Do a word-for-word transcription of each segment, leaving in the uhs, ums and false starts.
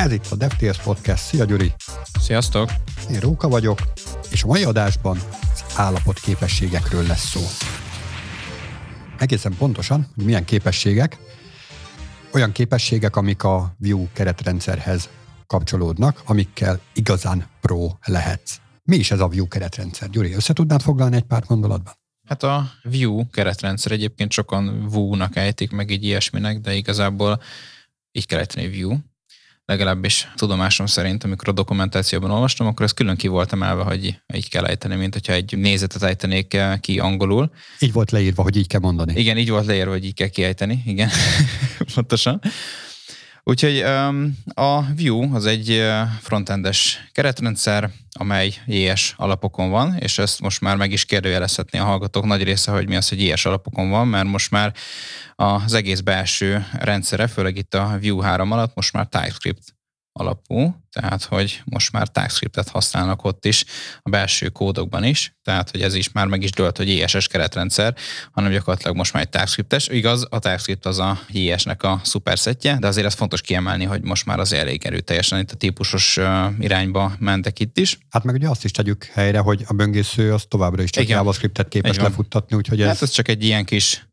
Ez itt a DevTales Podcast. Szia Gyuri! Sziasztok! Én Róka vagyok, és a mai adásban az állapot képességekről lesz szó. Egészen pontosan, hogy milyen képességek, olyan képességek, amik a Vue keretrendszerhez kapcsolódnak, amikkel igazán pro lehetsz. Mi is ez a Vue keretrendszer? Gyuri, össze tudnád foglalni egy pár gondolatban? Hát a Vue keretrendszer egyébként sokan Vue-nak ejtik, meg így ilyesminek, de igazából így kell ejteni Vue. Legalábbis tudomásom szerint, amikor a dokumentációban olvastam, akkor ez külön ki volt emelve, hogy így kell ejteni, mint hogyha egy nézetet ejtenék ki angolul. Így volt leírva, hogy így kell mondani. Igen, így volt leírva, hogy így kell kiejteni. Igen, pontosan. Úgyhogy a Vue az egy frontendes keretrendszer, amely jé es alapokon van, és ezt most már meg is kérdőjelezhetné a hallgatók nagy része, hogy mi az, hogy jé es alapokon van, mert most már az egész belső rendszere, főleg itt a Vue három alatt most már TypeScript alapú, tehát hogy most már TypeScriptet használnak ott is, a belső kódokban is, tehát hogy ez is már meg is dőlt, hogy jé es-es keretrendszer, hanem gyakorlatilag most már egy TypeScriptes. Igaz, a TypeScript az a jé es-nek a szuperszetje, de azért ez fontos kiemelni, hogy most már az elég erőteljesen itt a típusos irányba mentek itt is. Hát meg ugye azt is tegyük helyre, hogy a böngésző az továbbra is csak JavaScriptet képes lefuttatni, úgyhogy ez... Hát ez csak egy ilyen kis...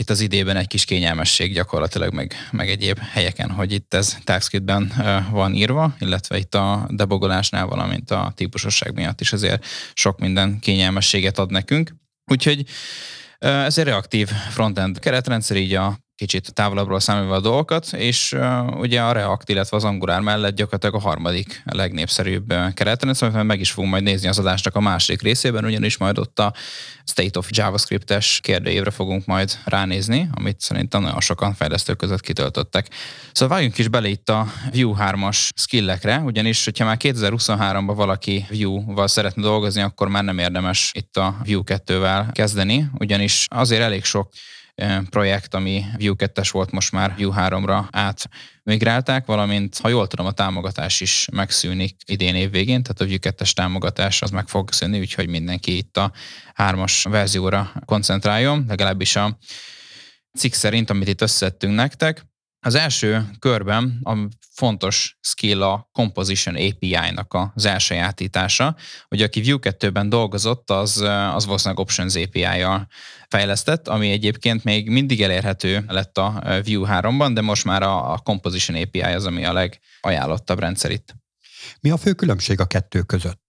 Itt az idében egy kis kényelmesség gyakorlatilag, meg, meg egyéb helyeken, hogy itt ez TypeScriptben van írva, illetve itt a debogolásnál, valamint a típusosság miatt is azért sok minden kényelmességet ad nekünk. Úgyhogy ez egy reaktív frontend keretrendszer, így a kicsit távolabbról számolva a dolgokat, és ugye a React, illetve az Angular mellett gyakorlatilag a harmadik legnépszerűbb keretrendszer, mert meg is fogunk majd nézni az adásnak a második részében, ugyanis majd ott a State of JavaScript-es kérdőjévre fogunk majd ránézni, amit szerintem nagyon sokan fejlesztők között kitöltöttek. Szóval vágjunk is bele itt a Vue hármas skillekre, ugyanis, hogyha már kétezer-huszonháromban valaki Vue-val szeretne dolgozni, akkor már nem érdemes itt a Vue kettővel kezdeni, ugyanis azért elég sok projekt, ami Vue kettes volt, most már Vue háromra átmigrálták, valamint, ha jól tudom, a támogatás is megszűnik idén év végén, tehát a Vue kettes támogatás az meg fog szűnni, úgyhogy mindenki itt a hármas verzióra koncentráljon, legalábbis a cikk szerint, amit itt összettünk nektek. Az első körben a fontos skill a Composition á pé i-nak az elsajátítása. Ugye aki Vue kettőben dolgozott, az, az valószínűleg Options á pé i-jal fejlesztett, ami egyébként még mindig elérhető lett a Vue háromban, de most már a Composition á pé i az, ami a legajánlottabb rendszer itt. Mi a fő különbség a kettő között?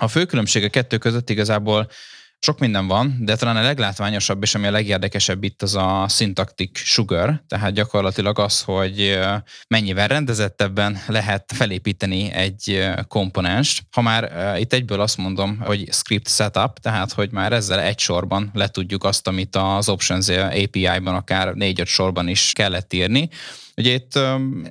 A fő különbség a kettő között igazából sok minden van, de talán a leglátványosabb és ami a legérdekesebb itt az a szintaktik sugar, tehát gyakorlatilag az, hogy mennyivel rendezettebben lehet felépíteni egy komponenst. Ha már itt egyből azt mondom, hogy script setup, tehát hogy már ezzel egy sorban letudjuk azt, amit az Options á pé i-ban akár négy-öt sorban is kellett írni. Ugye itt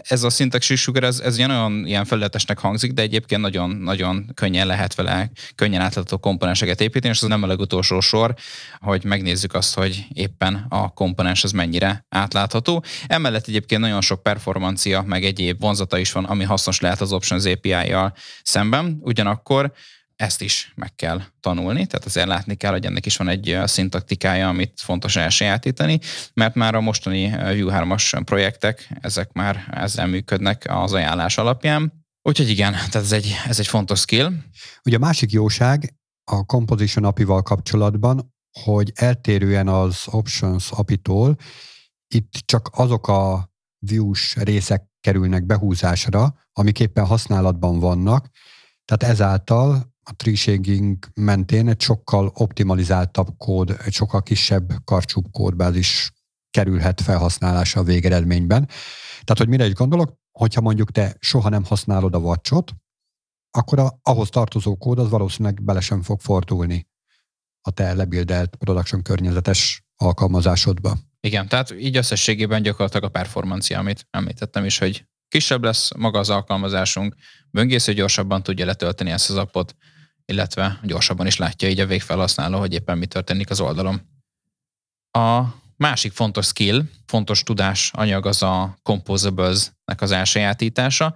ez a szintaxis sugar, ez, ez olyan ilyen felületesnek hangzik, de egyébként nagyon-nagyon könnyen lehet vele, könnyen átlátható komponenseket építeni, és ez nem a legutolsó sor, hogy megnézzük azt, hogy éppen a komponens az mennyire átlátható. Emellett egyébként nagyon sok performancia, meg egyéb vonzata is van, ami hasznos lehet az Options á pé i-jal szemben, ugyanakkor ezt is meg kell tanulni, tehát azért látni kell, hogy ennek is van egy szintaktikája, amit fontos elsajátítani, mert már a mostani Vue hármas projektek, ezek már ezzel működnek az ajánlás alapján. Úgyhogy igen, tehát ez egy, ez egy fontos skill. Ugye a másik jóság a Composition á pé i-val kapcsolatban, hogy eltérően az Options á pé i-tól itt csak azok a Vue-s részek kerülnek behúzásra, amik éppen használatban vannak, tehát ezáltal a tree-shading mentén egy sokkal optimalizáltabb kód, egy sokkal kisebb karcsúbb kódbázis kerülhet felhasználása a végeredményben. Tehát, hogy mire is gondolok, hogyha mondjuk te soha nem használod a vacsot, akkor a, ahhoz tartozó kód az valószínűleg bele sem fog fordulni a te lebildelt production környezetes alkalmazásodba. Igen, tehát így összességében gyakorlatilag a performancia, amit említettem is, hogy kisebb lesz maga az alkalmazásunk, böngésző gyorsabban tudja letölteni ezt az appot, illetve gyorsabban is látja így a végfelhasználó, hogy éppen mi történik az oldalon. A másik fontos skill, fontos tudás anyag az a Composables-nek az elsajátítása.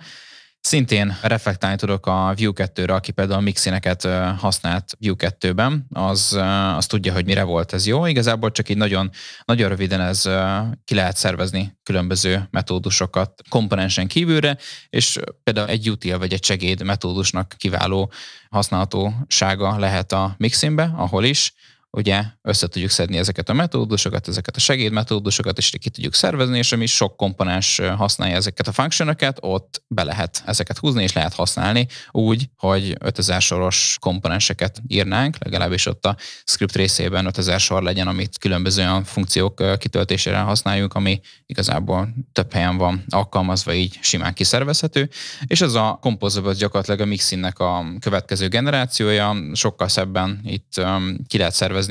Szintén reflektálni tudok a Vue kettőre, aki például mixineket használt Vue kettőben, az, az tudja, hogy mire volt ez jó. Igazából csak így nagyon, nagyon röviden ez ki lehet szervezni különböző metódusokat komponensen kívülre, és például egy util vagy egy segéd metódusnak kiváló használhatósága lehet a mixinbe, ahol is ugye össze tudjuk szedni ezeket a metódusokat, ezeket a segédmetódusokat, és ki tudjuk szervezni, és ami sok komponens használja ezeket a functionokat, ott be lehet ezeket húzni, és lehet használni úgy, hogy ötezer soros komponenseket írnánk, legalábbis ott a script részében ötezer sor legyen, amit különböző olyan funkciók kitöltésére használjuk, ami igazából több helyen van alkalmazva, így simán kiszervezhető, és ez a Composable gyakorlatilag a mixinnek a következő generációja, sokkal szebben itt ki lehet szervezni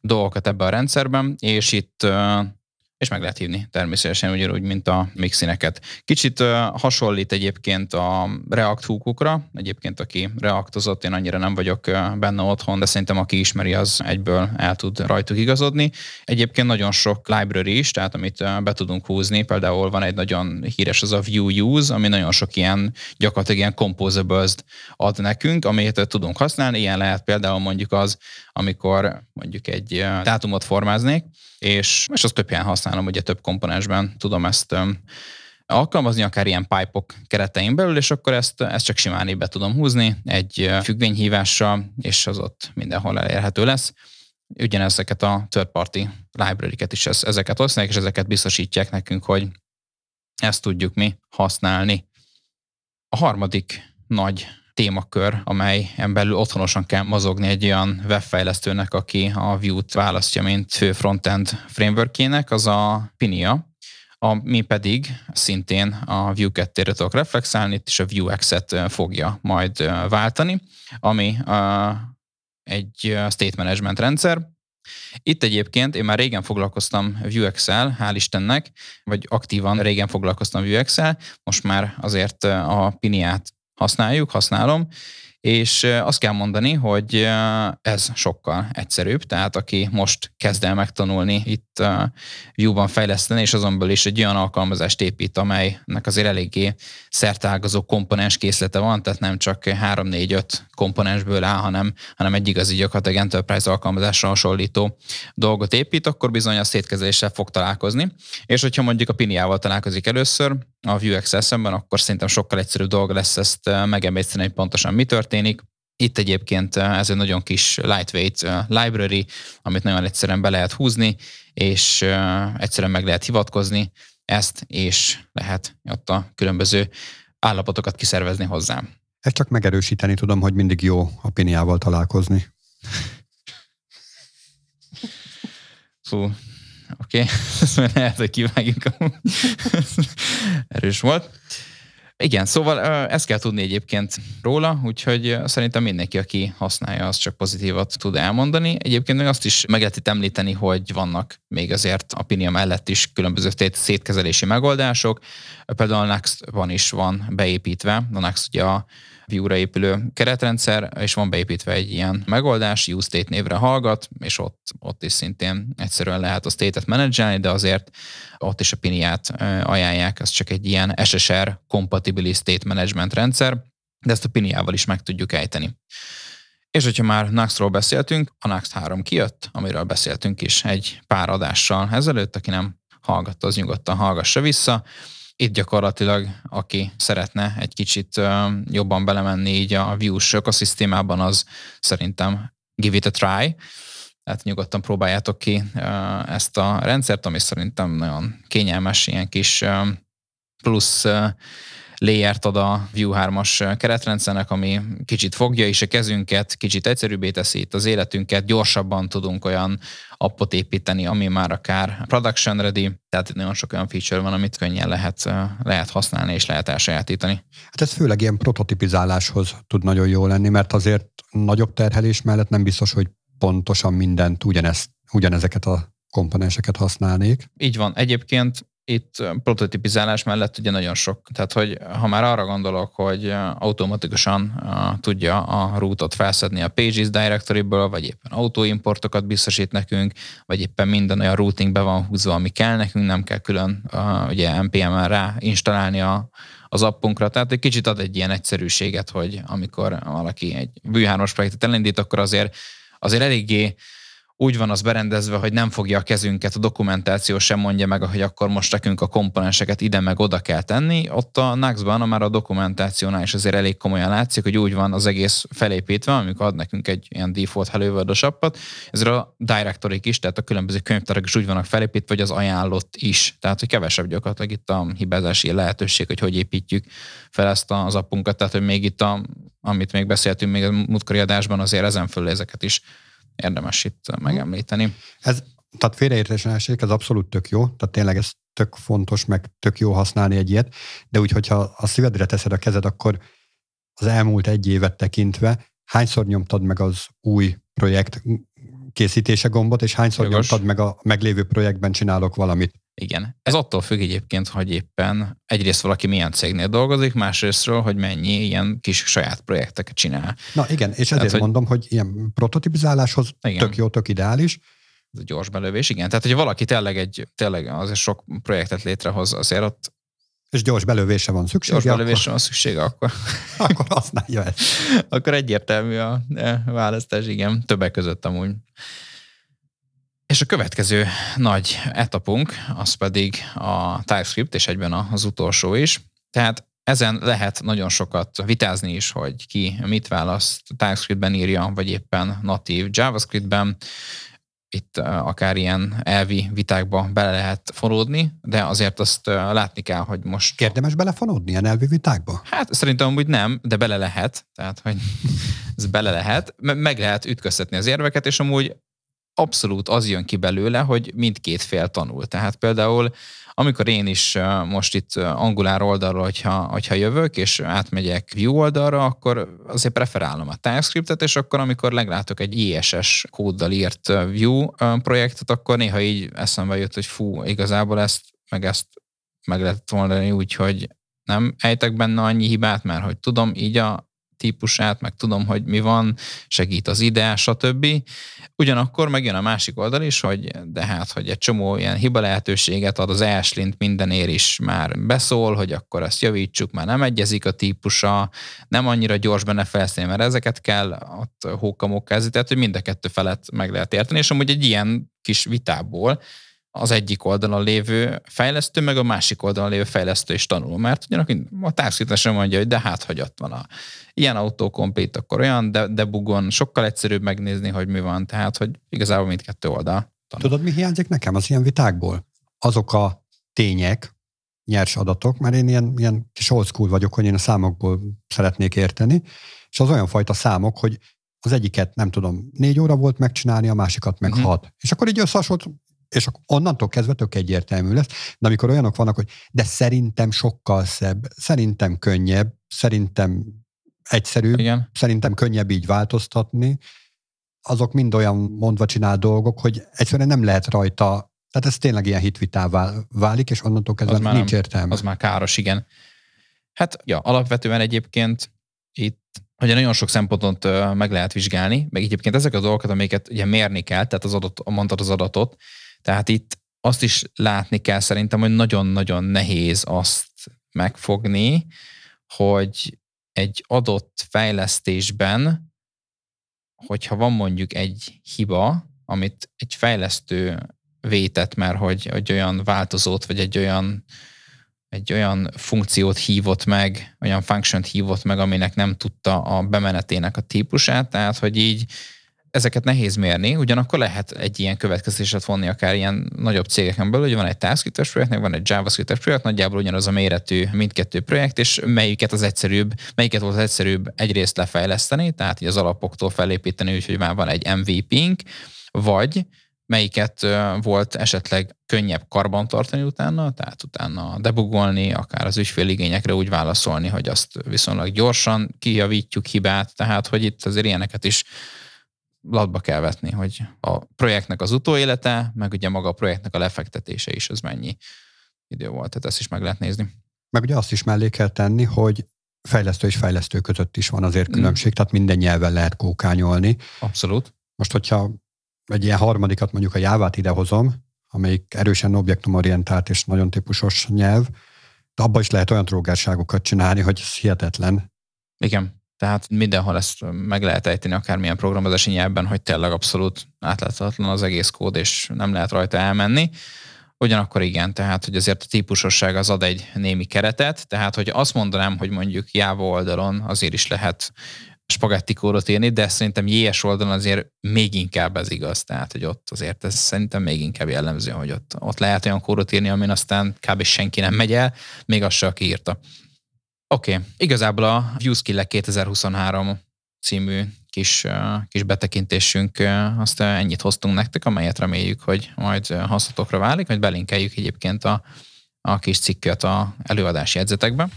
dolgokat ebben a rendszerben, és itt és meg lehet hívni természetesen ugyanúgy, mint a mixineket. Kicsit hasonlít egyébként a React hookokra, egyébként aki reaktozott, én annyira nem vagyok benne otthon, de szerintem aki ismeri, az egyből el tud rajtuk igazodni. Egyébként nagyon sok library is, tehát amit be tudunk húzni, például van egy nagyon híres, az a Vue Use, ami nagyon sok ilyen, gyakorlatilag ilyen composables-t ad nekünk, amit tudunk használni, ilyen lehet például mondjuk az, amikor mondjuk egy dátumot formáznék, és, és azt több helyen használom, ugye több komponensben tudom ezt öm, alkalmazni, akár ilyen pipe-ok keretein belül, és akkor ezt, ezt csak simán így be tudom húzni egy függvényhívással, és az ott mindenhol elérhető lesz. Ugyanezeket a third-party library-ket is ezeket használják, és ezeket biztosítják nekünk, hogy ezt tudjuk mi használni. A harmadik nagy témakör, amelyen belül otthonosan kell mozogni egy olyan webfejlesztőnek, aki a Vue-t választja, mint fő frontend frameworkének, az a Pinia, ami pedig szintén a Vue kettőre tudok reflexálni, itt is a Vuex-et fogja majd váltani, ami egy state management rendszer. Itt egyébként én már régen foglalkoztam Vuex-el, hál' Istennek, vagy aktívan régen foglalkoztam Vuex-el, most már azért a Piniát használjuk, használom, és azt kell mondani, hogy ez sokkal egyszerűbb, tehát aki most kezd el megtanulni itt Vue-ban fejleszteni, és azonból is egy olyan alkalmazást épít, amelynek azért eléggé szerteágazó komponens készlete van, tehát nem csak három négy öt komponensből áll, hanem, hanem egy igazi gyakorlatilag enterprise alkalmazásra hasonlító dolgot épít, akkor bizony a szétkezeléssel fog találkozni, és hogyha mondjuk a Piniával találkozik először, a Vuex szemben, akkor szerintem sokkal egyszerűbb dolga lesz ezt megemészteni, hogy pontosan mi történik. Itt egyébként ez egy nagyon kis lightweight library, amit nagyon egyszerűen be lehet húzni, és egyszerűen meg lehet hivatkozni ezt, és lehet ott a különböző állapotokat kiszervezni hozzá. Ezt csak megerősíteni tudom, hogy mindig jó a Piniával találkozni. Fú. Oké, okay. Ezt majd lehet, hogy kivágjuk. Erős volt. Igen, szóval ezt kell tudni egyébként róla, úgyhogy szerintem mindenki, aki használja, az csak pozitívat tud elmondani. Egyébként még azt is meg lehet itt említeni, hogy vannak még azért a Pinia mellett is különböző szétkezelési megoldások. Például a Nuxt-ban is van beépítve, a Nuxt ugye a Vue-ra épülő keretrendszer, és van beépítve egy ilyen megoldás, Use State névre hallgat, és ott, ott is szintén egyszerűen lehet a state-et menedzselni, de azért ott is a Piniát ajánlják, ez csak egy ilyen es es er compatibilis state management rendszer, de ezt a Piniával is meg tudjuk ejteni. És hogyha már Nuxtról beszéltünk, a Nuxt három kijött, amiről beszéltünk is egy pár adással ezelőtt, aki nem hallgatta, az nyugodtan hallgassa vissza. Itt gyakorlatilag, aki szeretne egy kicsit jobban belemenni így a Vue-s ökoszisztémában, az szerintem give it a try. Tehát nyugodtan próbáljátok ki ezt a rendszert, ami szerintem nagyon kényelmes, ilyen kis plusz layert ad a Vue hármas keretrendszernek, ami kicsit fogja is a kezünket, kicsit egyszerűbbé teszi itt az életünket, gyorsabban tudunk olyan appot építeni, ami már akár production ready, tehát itt nagyon sok olyan feature van, amit könnyen lehet, lehet használni és lehet elsajátítani. Hát ez főleg ilyen prototipizáláshoz tud nagyon jó lenni, mert azért nagyobb terhelés mellett nem biztos, hogy pontosan mindent ugyanezt, ugyanezeket a komponenseket használnék. Így van. Egyébként itt prototipizálás mellett ugye nagyon sok, tehát hogy ha már arra gondolok, hogy automatikusan tudja a rootot felszedni a Pages Directory-ből, vagy éppen autoimportokat biztosít nekünk, vagy éppen minden olyan routing be van húzva, ami kell nekünk, nem kell külön ugye en pé em-en rá installálni a az appunkra, tehát egy kicsit ad egy ilyen egyszerűséget, hogy amikor valaki egy Vue hármas projektet elindít, akkor azért, azért eléggé úgy van az berendezve, hogy nem fogja a kezünket, a dokumentáció sem mondja meg, hogy akkor most nekünk a komponenseket ide meg oda kell tenni. Ott a Nuxban már a dokumentációnál is azért elég komolyan látszik, hogy úgy van az egész felépítve, amikor ad nekünk egy ilyen default Hello World-os appot. Ezért a directory-k is, tehát a különböző könyvtárak is úgy vannak felépítve, hogy az ajánlott is. Tehát, hogy kevesebb gyakorlatilag itt a hibázási lehetőség, hogy hogy építjük fel ezt az appunkat. Tehát, hogy még itt, a, amit még beszéltünk még a múltkori adásban, azért ezen fölül ezeket is érdemes itt megemlíteni. Ez, tehát félreértésnek ez abszolút tök jó, tehát tényleg ez tök fontos, meg tök jó használni egy ilyet, de úgy, hogyha a szívedre teszed a kezed, akkor az elmúlt egy évet tekintve hányszor nyomtad meg az új projekt készítése gombot, és hányszor Jogos. nyomtad meg a meglévő projektben csinálok valamit? Igen. Ez attól függ egyébként, hogy éppen egyrészt valaki milyen cégnél dolgozik, másrésztről, hogy mennyi ilyen kis saját projekteket csinál. Na igen, és ezért tehát, mondom, hogy ilyen prototipizáláshoz igen. tök jó, tök ideális. Ez a gyors belövés, igen. Tehát, hogyha valaki tényleg, egy, tényleg azért sok projektet létrehoz, azért ott és gyors belövésre van szüksége. Gyors belövésre van szüksége, akkor akkor használja ezt. Akkor egyértelmű a választás, igen. Többek között amúgy. És a következő nagy etapunk, az pedig a TypeScript, és egyben az utolsó is. Tehát ezen lehet nagyon sokat vitázni is, hogy ki mit választ, TypeScriptben írja, vagy éppen natív JavaScriptben. Itt akár ilyen elvi vitákba bele lehet fonódni, de azért azt látni kell, hogy most... Érdemes belefonódni ilyen elvi vitákba? Hát szerintem úgy nem, de bele lehet. Tehát, hogy ez bele lehet. Meg lehet ütköztetni az érveket, és amúgy abszolút az jön ki belőle, hogy mindkét fél tanul. Tehát például, amikor én is most itt Angular oldalról, hogyha, hogyha jövök, és átmegyek Vue oldalra, akkor azért preferálom a TypeScriptet, és akkor, amikor meglátok egy i es es kóddal írt Vue projektet, akkor néha így eszembe jött, hogy fú, igazából ezt, meg ezt meg lehet mondani úgy, hogy nem ejtek benne annyi hibát, mert hogy tudom, így a típusát, meg tudom, hogy mi van, segít az ide, stb. Ugyanakkor megjön a másik oldal is, hogy de hát, hogy egy csomó ilyen hiba lehetőséget ad, az ESLint mindenért is már beszól, hogy akkor azt javítsuk, már nem egyezik a típusa, nem annyira gyors benne felszíni, mert ezeket kell ott hókamokkázni, tehát hogy mind a kettő felett meg lehet érteni, és amúgy egy ilyen kis vitából az egyik oldalon lévő fejlesztő, meg a másik oldalon lévő fejlesztő is tanul, mert ugyanakkor a TypeScript sem mondja, hogy de hát, hogy ott van a ilyen autocomplete, akkor olyan, de, de bugon sokkal egyszerűbb megnézni, hogy mi van, tehát, hogy igazából mindkettő oldal tanul. Tudod, mi hiányzik nekem az ilyen vitákból? Azok a tények, nyers adatok, mert én ilyen, ilyen kis old school vagyok, hogy én a számokból szeretnék érteni, és az olyan fajta számok, hogy az egyiket, nem tudom, négy óra volt megcsinálni, a másikat meg mm-hmm. hat. És akkor így összehasonlít, és onnantól kezdve tök egyértelmű lesz, de amikor olyanok vannak, hogy de szerintem sokkal szebb, szerintem könnyebb, szerintem egyszerűbb, igen. szerintem könnyebb így változtatni, azok mind olyan mondva csinál dolgok, hogy egyszerűen nem lehet rajta, tehát ez tényleg ilyen hitvitává válik, és onnantól kezdve már nincs értelme. Az már káros, igen. Hát ja, alapvetően egyébként itt hogy nagyon sok szempontot meg lehet vizsgálni, meg egyébként ezek a dolgokat, amiket ugye mérni kell, tehát az adott, mondtad az adatot, tehát itt azt is látni kell szerintem, hogy nagyon-nagyon nehéz azt megfogni, hogy egy adott fejlesztésben, hogyha van mondjuk egy hiba, amit egy fejlesztő vétett, mert hogy egy olyan változót, vagy egy olyan egy olyan funkciót hívott meg, olyan function-t hívott meg, aminek nem tudta a bemenetének a típusát, tehát, hogy így ezeket nehéz mérni, ugyanakkor lehet egy ilyen következtetéset vonni akár ilyen nagyobb cégeken belül, hogy van egy TypeScript-es projekt, van egy JavaScript-es projekt, nagyjából ugyanaz a méretű mindkettő projekt, és melyiket az egyszerűbb, melyiket volt az egyszerűbb egyrészt lefejleszteni, tehát így az alapoktól felépíteni, úgyhogy már van egy em vé pé-nk, vagy melyiket volt esetleg könnyebb karbantartani utána, tehát utána debugolni, akár az ügyféligényekre úgy válaszolni, hogy azt viszonylag gyorsan kijavítjuk hibát, tehát hogy itt azért ilyeneket is latba kell vetni, hogy a projektnek az utóélete, meg ugye maga a projektnek a lefektetése is, az mennyi idő volt, tehát ezt is meg lehet nézni. Meg ugye azt is mellé kell tenni, hogy fejlesztő és fejlesztő között is van azért különbség, mm. tehát minden nyelven lehet kókányolni. Abszolút. Most, hogyha egy ilyen harmadikat, mondjuk a Jávát idehozom, amelyik erősen objektumorientált és nagyon típusos nyelv, de abban is lehet olyan trógárságokat csinálni, hogy ez hihetetlen. Igen, tehát mindenhol ezt meg lehet ejteni akármilyen programozási nyelvben, hogy tényleg abszolút átláthatatlan az egész kód, és nem lehet rajta elmenni. Ugyanakkor igen, tehát hogy azért a típusosság az ad egy némi keretet, tehát hogy azt mondanám, hogy mondjuk Java oldalon azért is lehet spagetti kódot írni, de szerintem jé es oldalon azért még inkább ez igaz, tehát hogy ott azért ez szerintem még inkább jellemző, hogy ott, ott lehet olyan kódot írni, amin aztán kb. Senki nem megy el, még az se, aki írta. Oké, okay. Igazából a Vue Skillek kétezer-huszonhárom című kis, kis betekintésünk, azt ennyit hoztunk nektek, amelyet reméljük, hogy majd hasznotokra válik, majd belinkeljük egyébként a, a kis cikket a előadási jegyzetekbe.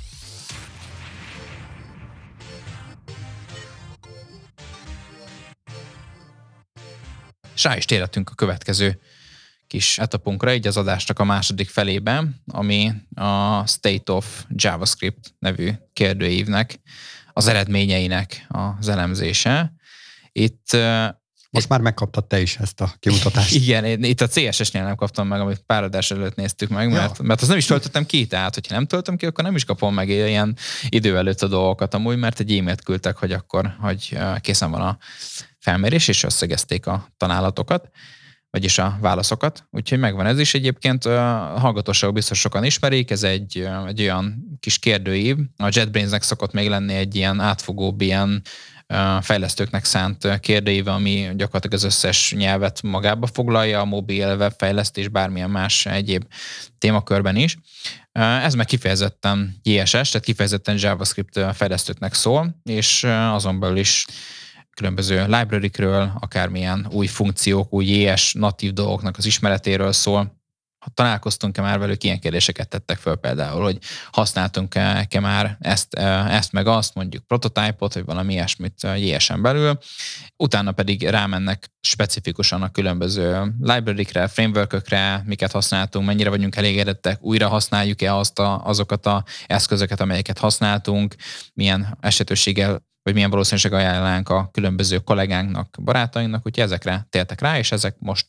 És rá is térhetünk a következő kis etapunkra, így az adásnak a második felében, ami a State of JavaScript nevű kérdőívnek az eredményeinek az elemzése. Itt... Most itt, már megkaptad te is ezt a kimutatást. Igen, én, itt a cé es es-nél nem kaptam meg, amit pár adás előtt néztük meg, mert, mert azt nem is töltöttem ki, tehát hogyha nem töltöm ki, akkor nem is kapom meg ilyen idő előtt a dolgokat amúgy, mert egy e-mailt küldtek, hogy akkor hogy készen van a felmérés, és összegezték a tanálatokat, vagyis a válaszokat. Úgyhogy megvan ez is egyébként. A hallgatóság biztos sokan ismerik, ez egy, egy olyan kis kérdőív. A JetBrainsnek szokott még lenni egy ilyen átfogóbb, ilyen fejlesztőknek szánt kérdőív, ami gyakorlatilag az összes nyelvet magába foglalja, a mobil, webfejlesztés, bármilyen más egyéb témakörben is. Ez meg kifejezetten jé es es, tehát kifejezetten JavaScript fejlesztőknek szól, és azon belül is különböző library-kről, akármilyen új funkciók, új jé es natív dolgoknak az ismeretéről szól. Ha találkoztunk-e már velük, ilyen kérdéseket tettek föl például, hogy használtunk-e már ezt, ezt meg azt, mondjuk prototype-ot, vagy valami ilyesmit jé esen belül. Utána pedig rámennek specifikusan a különböző library-kre, framework-ökre, miket használtunk, mennyire vagyunk elégedettek, újra használjuk-e azt a, azokat az eszközöket, amelyeket használtunk, milyen esetőséggel vagy milyen valószínűség ajánlánk a különböző kollégánknak, barátainknak, úgyhogy ezekre tértek rá, és ezek most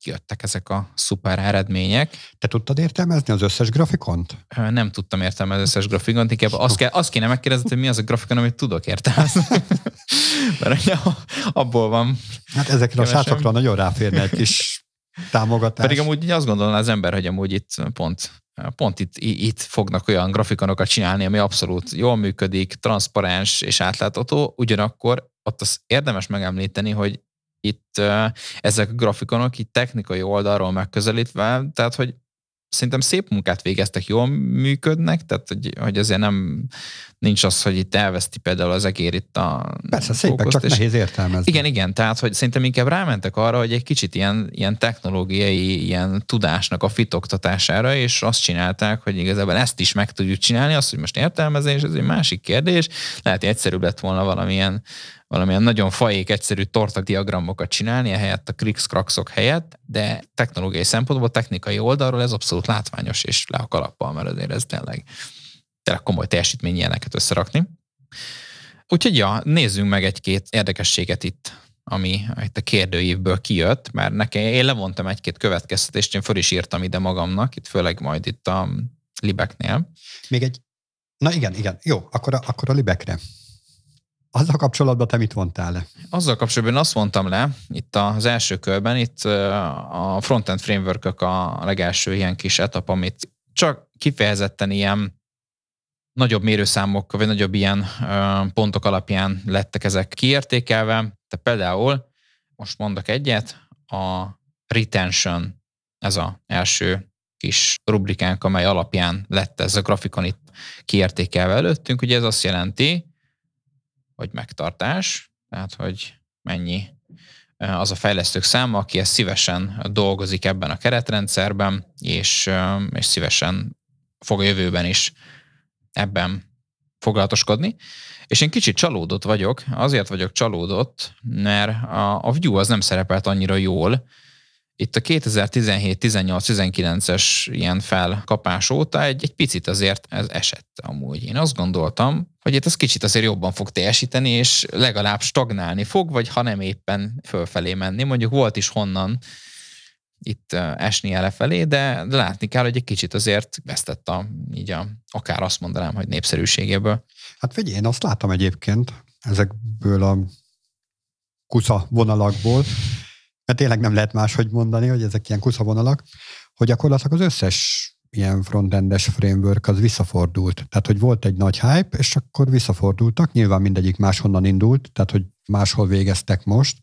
kijöttek, ezek a szuper eredmények. Te tudtad értelmezni az összes grafikont? Nem tudtam értelmezni az összes grafikont, inkább azt, kell, azt kéne megkérdezni, hogy mi az a grafikon, amit tudok értelmezni. Mert abból van. Hát ezekre a srácokra nagyon ráférne egy kis támogatás. Pedig amúgy azt gondolná az ember, hogy amúgy itt pont... Pont itt, itt fognak olyan grafikonokat csinálni, ami abszolút jól működik, transzparens és átlátható, ugyanakkor ott az érdemes megemlíteni, hogy itt ezek a grafikonok itt technikai oldalról megközelítve, tehát hogy szerintem szép munkát végeztek, jól működnek, tehát hogy, hogy azért nem nincs az, hogy itt elveszti például az egér itt a... Persze, szépek, csak nehéz értelmezni. Igen, igen, tehát hogy szerintem inkább rámentek arra, hogy egy kicsit ilyen, ilyen technológiai, ilyen tudásnak a fitoktatására, és azt csinálták, hogy igazából ezt is meg tudjuk csinálni, azt, hogy most értelmezés, ez egy másik kérdés, lehet, hogy egyszerűbb lett volna valamilyen valamilyen nagyon fajék, egyszerű tortadiagramokat csinálni, ehelyett a krikszkrakszok helyett, de technológiai szempontból, technikai oldalról ez abszolút látványos, és le a kalappal, mert azért ez tényleg, tényleg komoly teljesítmény ilyeneket összerakni. Úgyhogy ja, nézzünk meg egy-két érdekességet itt, ami itt a kérdőívből kijött, mert nekem én levontam egy-két következtetést, én föl is írtam ide magamnak, itt főleg majd itt a libeknél. Még egy... Na igen, igen, jó, akkor a, akkor a libekre. Azzal kapcsolatban te mit vontál le? Azzal kapcsolatban azt vontam le, itt az első körben, itt a frontend framework-ök a legelső ilyen kis etap, amit csak kifejezetten ilyen nagyobb mérőszámok, vagy nagyobb ilyen pontok alapján lettek ezek kiértékelve. Tehát például, most mondok egyet, a retention, ez az első kis rubrikánk, amely alapján lett ez a grafikon itt kiértékelve előttünk. Ugye ez azt jelenti, hogy megtartás, tehát hogy mennyi az a fejlesztők száma, aki ezt szívesen dolgozik ebben a keretrendszerben, és, és szívesen fog a jövőben is ebben foglalatoskodni. És én kicsit csalódott vagyok, azért vagyok csalódott, mert a, a Vue az nem szerepelt annyira jól, itt a kétezer-tizenhét, tizennyolc, tizenkilences ilyen felkapás óta egy, egy picit azért ez esett amúgy. Én azt gondoltam, hogy itt az kicsit azért jobban fog teljesíteni, és legalább stagnálni fog, vagy ha nem éppen fölfelé menni. Mondjuk volt is honnan itt esni elefelé, de, de látni kell, hogy egy kicsit azért vesztett a, így a, akár azt mondanám, hogy népszerűségéből. Hát figyelj, én azt látom egyébként ezekből a kusza vonalakból, mert tényleg nem lehet máshogy mondani, hogy ezek ilyen kusza vonalak, hogy gyakorlatilag az összes ilyen frontendes framework az visszafordult. Tehát, hogy volt egy nagy hype, és akkor visszafordultak. Nyilván mindegyik máshonnan indult, tehát, hogy máshol végeztek most.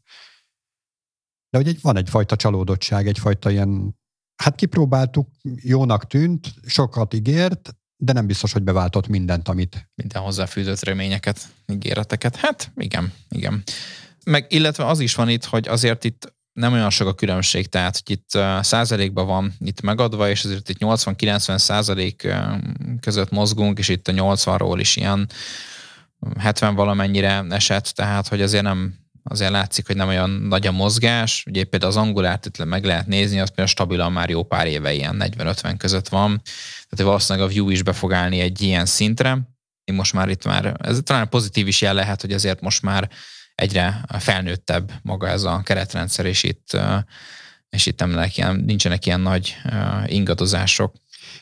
De hogy egy, van egyfajta csalódottság, egyfajta ilyen, hát kipróbáltuk, jónak tűnt, sokat ígért, de nem biztos, hogy beváltott mindent, amit... Minden hozzáfűzött reményeket, ígéreteket. Hát, igen, igen. Meg illetve az is van itt, hogy azért itt nem olyan sok a különbség, tehát hogy itt uh, százalékban van itt megadva, és azért itt nyolcvan-kilencven százalék között mozgunk, és itt a nyolcvanról is ilyen hetven valamennyire esett, tehát hogy azért nem, azért látszik, hogy nem olyan nagy a mozgás. Ugye például az Angulárt itt meg lehet nézni, az például stabilan már jó pár éve ilyen negyven-ötven között van, tehát valószínűleg a Vue is be fog állni egy ilyen szintre. Most már itt már, ez talán pozitív is jel lehet, hogy azért most már egyre felnőttebb maga ez a keretrendszer, és itt, és itt ilyen, nincsenek ilyen nagy ingadozások.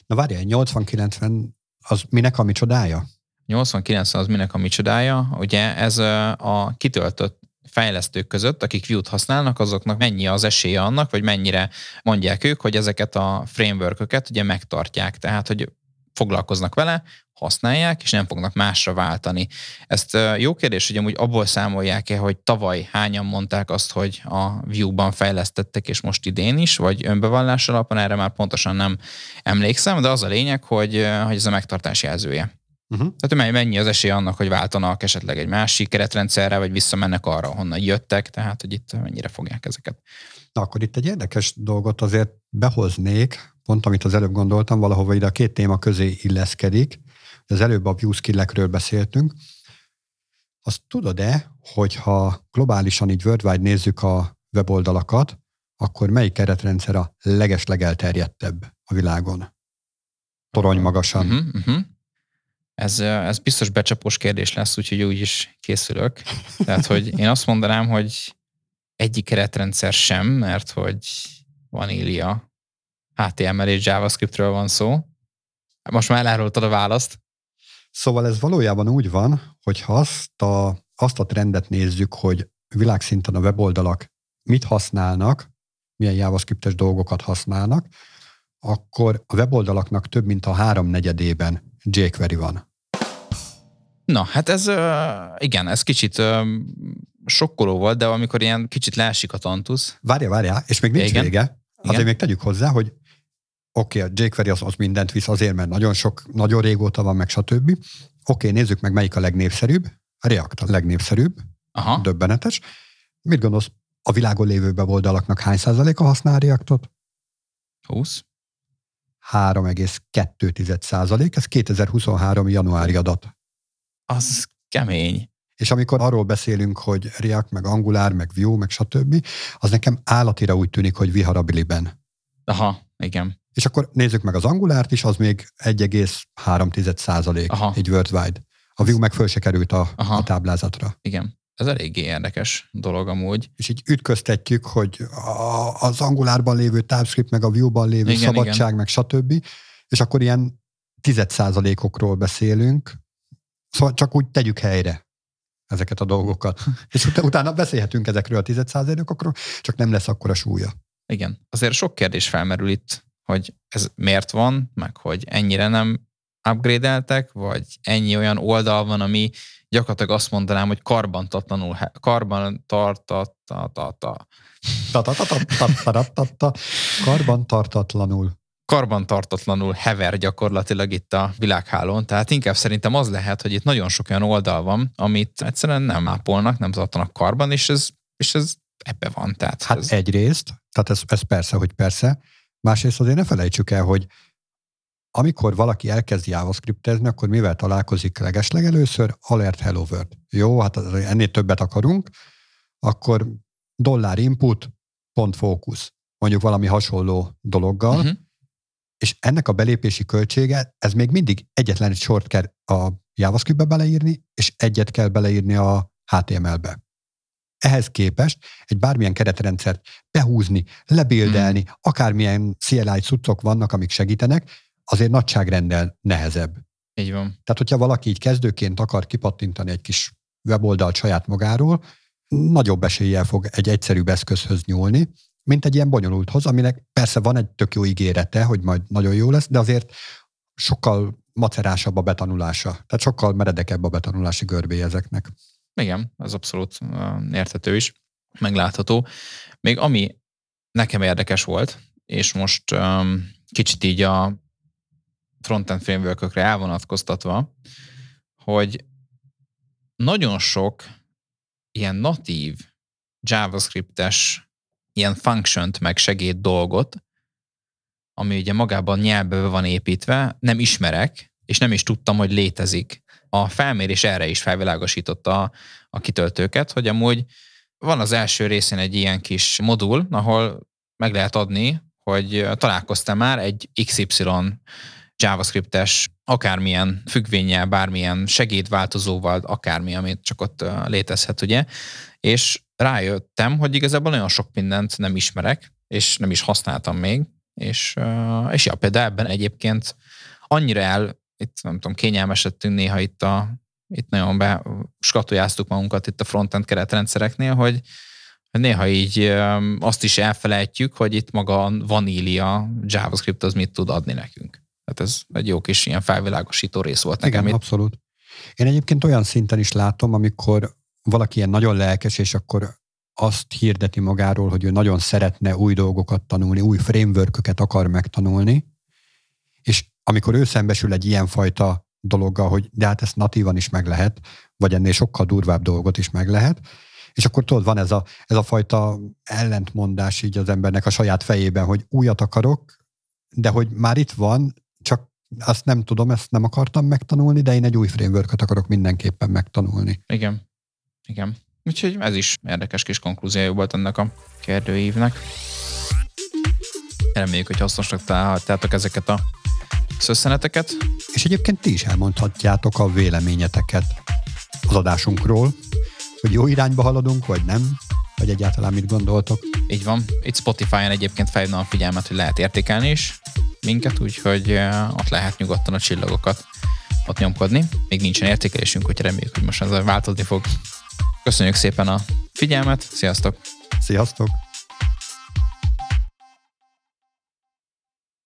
Na várjál, nyolcvan-kilencven az minek a mi csodája? nyolcvan-kilencven az minek a mi csodája? Ugye ez a kitöltött fejlesztők között, akik Vue-t használnak, azoknak mennyi az esélye annak, vagy mennyire mondják ők, hogy ezeket a frameworköket ugye megtartják. Tehát, hogy foglalkoznak vele, használják, és nem fognak másra váltani. Ezt jó kérdés, hogy amúgy abból számolják-e, hogy tavaly hányan mondták azt, hogy a Vue-ban fejlesztettek, és most idén is, vagy önbevallás alapon, erre már pontosan nem emlékszem, de az a lényeg, hogy, hogy ez a megtartás jelzője. Uh-huh. Tehát mennyi az esély annak, hogy váltanak esetleg egy másik keretrendszerre, vagy visszamennek arra, honnan jöttek, tehát hogy itt mennyire fogják ezeket. Na akkor itt egy érdekes dolgot azért behoznék, pont amit az előbb gondoltam, valahova ide a két téma közé illeszkedik. Az előbb a Vue skillekről beszéltünk. Azt tudod-e, hogyha globálisan így worldwide nézzük a weboldalakat, akkor melyik keretrendszer a legesleg elterjedtebb a világon? Torony magasan. Uh-huh, uh-huh. Ez, ez biztos becsapós kérdés lesz, úgyhogy úgy is készülök. Tehát, hogy én azt mondanám, hogy egyik keretrendszer sem, mert hogy vanília, há té em el és JavaScriptről van szó. Most már elárultad a választ. Szóval ez valójában úgy van, hogy ha azt a, azt a trendet nézzük, hogy világszinten a weboldalak mit használnak, milyen JavaScriptes dolgokat használnak, akkor a weboldalaknak több mint a háromnegyedében jQuery van. Na, hát ez, igen, ez kicsit sokkoló volt, de amikor ilyen kicsit leesik a tantusz. Várjál, várjál, és még nincs igen. vége. Azért igen. még tegyük hozzá, hogy oké, okay, a jQuery az, az mindent visz azért, mert nagyon sok, nagyon régóta van, meg stb. Oké, okay, nézzük meg, melyik a legnépszerűbb. A React a legnépszerűbb. Aha. Döbbenetes. Mit gondolsz, a világon lévő weboldalaknak hány százaléka használ Reactot? húsz három egész kettő százalék, ez kétezer-huszonhárom januári adat. Az kemény. És amikor arról beszélünk, hogy React, meg Angular, meg Vue, meg stb., az nekem állatira úgy tűnik, hogy viharabiliben. Aha, igen. És akkor nézzük meg az Angulárt is, az még egy egész három százalék, aha, egy worldwide. A Vue meg föl se került a, a táblázatra. Igen. Ez eléggé érdekes dolog amúgy. És így ütköztetjük, hogy a, az Angularban lévő TypeScript, meg a Vue-ban lévő igen, szabadság, igen, meg stb. És akkor ilyen tized százalékokról beszélünk. Szóval csak úgy tegyük helyre ezeket a dolgokat. És ut- utána beszélhetünk ezekről a tized százalékokról, csak nem lesz akkora súlya. Igen. Azért sok kérdés felmerül itt, hogy ez miért van, meg hogy ennyire nem upgrade-eltek, vagy ennyi olyan oldal van, ami gyakorlatilag azt mondanám, hogy karbantatlanul, karbantartatata. Karbantartatlanul. Karbantartatlanul hever gyakorlatilag itt a világhálón, tehát inkább szerintem az lehet, hogy itt nagyon sok olyan oldal van, amit egyszerűen nem ápolnak, nem tartanak karban, és ez, és ez ebbe van. Tehát hát ez... egyrészt, tehát ez, ez persze, hogy persze, másrészt azért ne felejtsük el, hogy amikor valaki elkezd JavaScriptezni, akkor mivel találkozik legesleg először? Alert Hello World. Jó, hát ennél többet akarunk, akkor dollár input, pont fókusz. mondjuk valami hasonló dologgal, uh-huh. és ennek a belépési költsége, ez még mindig egyetlen egy sort kell a JavaScriptbe beleírni, és egyet kell beleírni a há té em elbe. Ehhez képest egy bármilyen keretrendszert behúzni, lebildelni, hmm. akármilyen cé el i cuccok vannak, amik segítenek, azért nagyságrendel nehezebb. Így van. Tehát, hogyha valaki így kezdőként akar kipattintani egy kis weboldalt saját magáról, nagyobb eséllyel fog egy egyszerűbb eszközhöz nyúlni, mint egy ilyen bonyolulthoz, aminek persze van egy tök jó ígérete, hogy majd nagyon jó lesz, de azért sokkal macerásabb a betanulása. Tehát sokkal meredekebb a betanulási görbé ezeknek. Igen, ez abszolút érthető is, meglátható. Még ami nekem érdekes volt, és most um, kicsit így a frontend frameworkökre elvonatkoztatva, hogy nagyon sok ilyen natív JavaScriptes ilyen function-t meg segéd dolgot, ami ugye magában nyelvből van építve, nem ismerek, és nem is tudtam, hogy létezik. A felmérés erre is felvilágosította a, a kitöltőket, hogy amúgy van az első részén egy ilyen kis modul, ahol meg lehet adni, hogy találkoztam már egy iksz ipszilon JavaScriptes, akármilyen függvénnyel, bármilyen segédváltozóval, akármi, amit csak ott létezhet, ugye? És rájöttem, hogy igazából nagyon sok mindent nem ismerek, és nem is használtam még, és, és ja, például ebben egyébként annyira el, itt nem tudom, kényelmesedtünk néha itt a, itt nagyon beskatujáztuk magunkat itt a frontend keretrendszereknél, hogy néha így azt is elfelejtjük, hogy itt maga vanília JavaScript az mit tud adni nekünk. Tehát ez egy jó kis ilyen felvilágosító rész volt nekem. Igen, itt. Abszolút. Én egyébként olyan szinten is látom, amikor valaki ilyen nagyon lelkes, és akkor azt hirdeti magáról, hogy ő nagyon szeretne új dolgokat tanulni, új frameworköket akar megtanulni, és amikor ő szembesül egy ilyenfajta dologgal, hogy de hát ezt natívan is meg lehet, vagy ennél sokkal durvább dolgot is meg lehet, és akkor tudod, van ez a, ez a fajta ellentmondás így az embernek a saját fejében, hogy újat akarok, de hogy már itt van, csak azt nem tudom, ezt nem akartam megtanulni, de én egy új frameworköt akarok mindenképpen megtanulni. Igen. Igen. Úgyhogy ez is érdekes kis konklúziója volt ennek a kérdőívnek. Reméljük, hogy hasznosnak találhatjátok ezeket a szösszeneteket. És egyébként ti is elmondhatjátok a véleményeteket az adásunkról, hogy jó irányba haladunk, vagy nem, vagy egyáltalán mit gondoltok. Így van. Itt Spotify-on egyébként felhívnám a figyelmet, hogy lehet értékelni is minket, úgyhogy ott lehet nyugodtan a csillagokat ott nyomkodni. Még nincsen értékelésünk, hogy reméljük, hogy most ezzel változni fog. Köszönjük szépen a figyelmet, sziasztok! Sziasztok!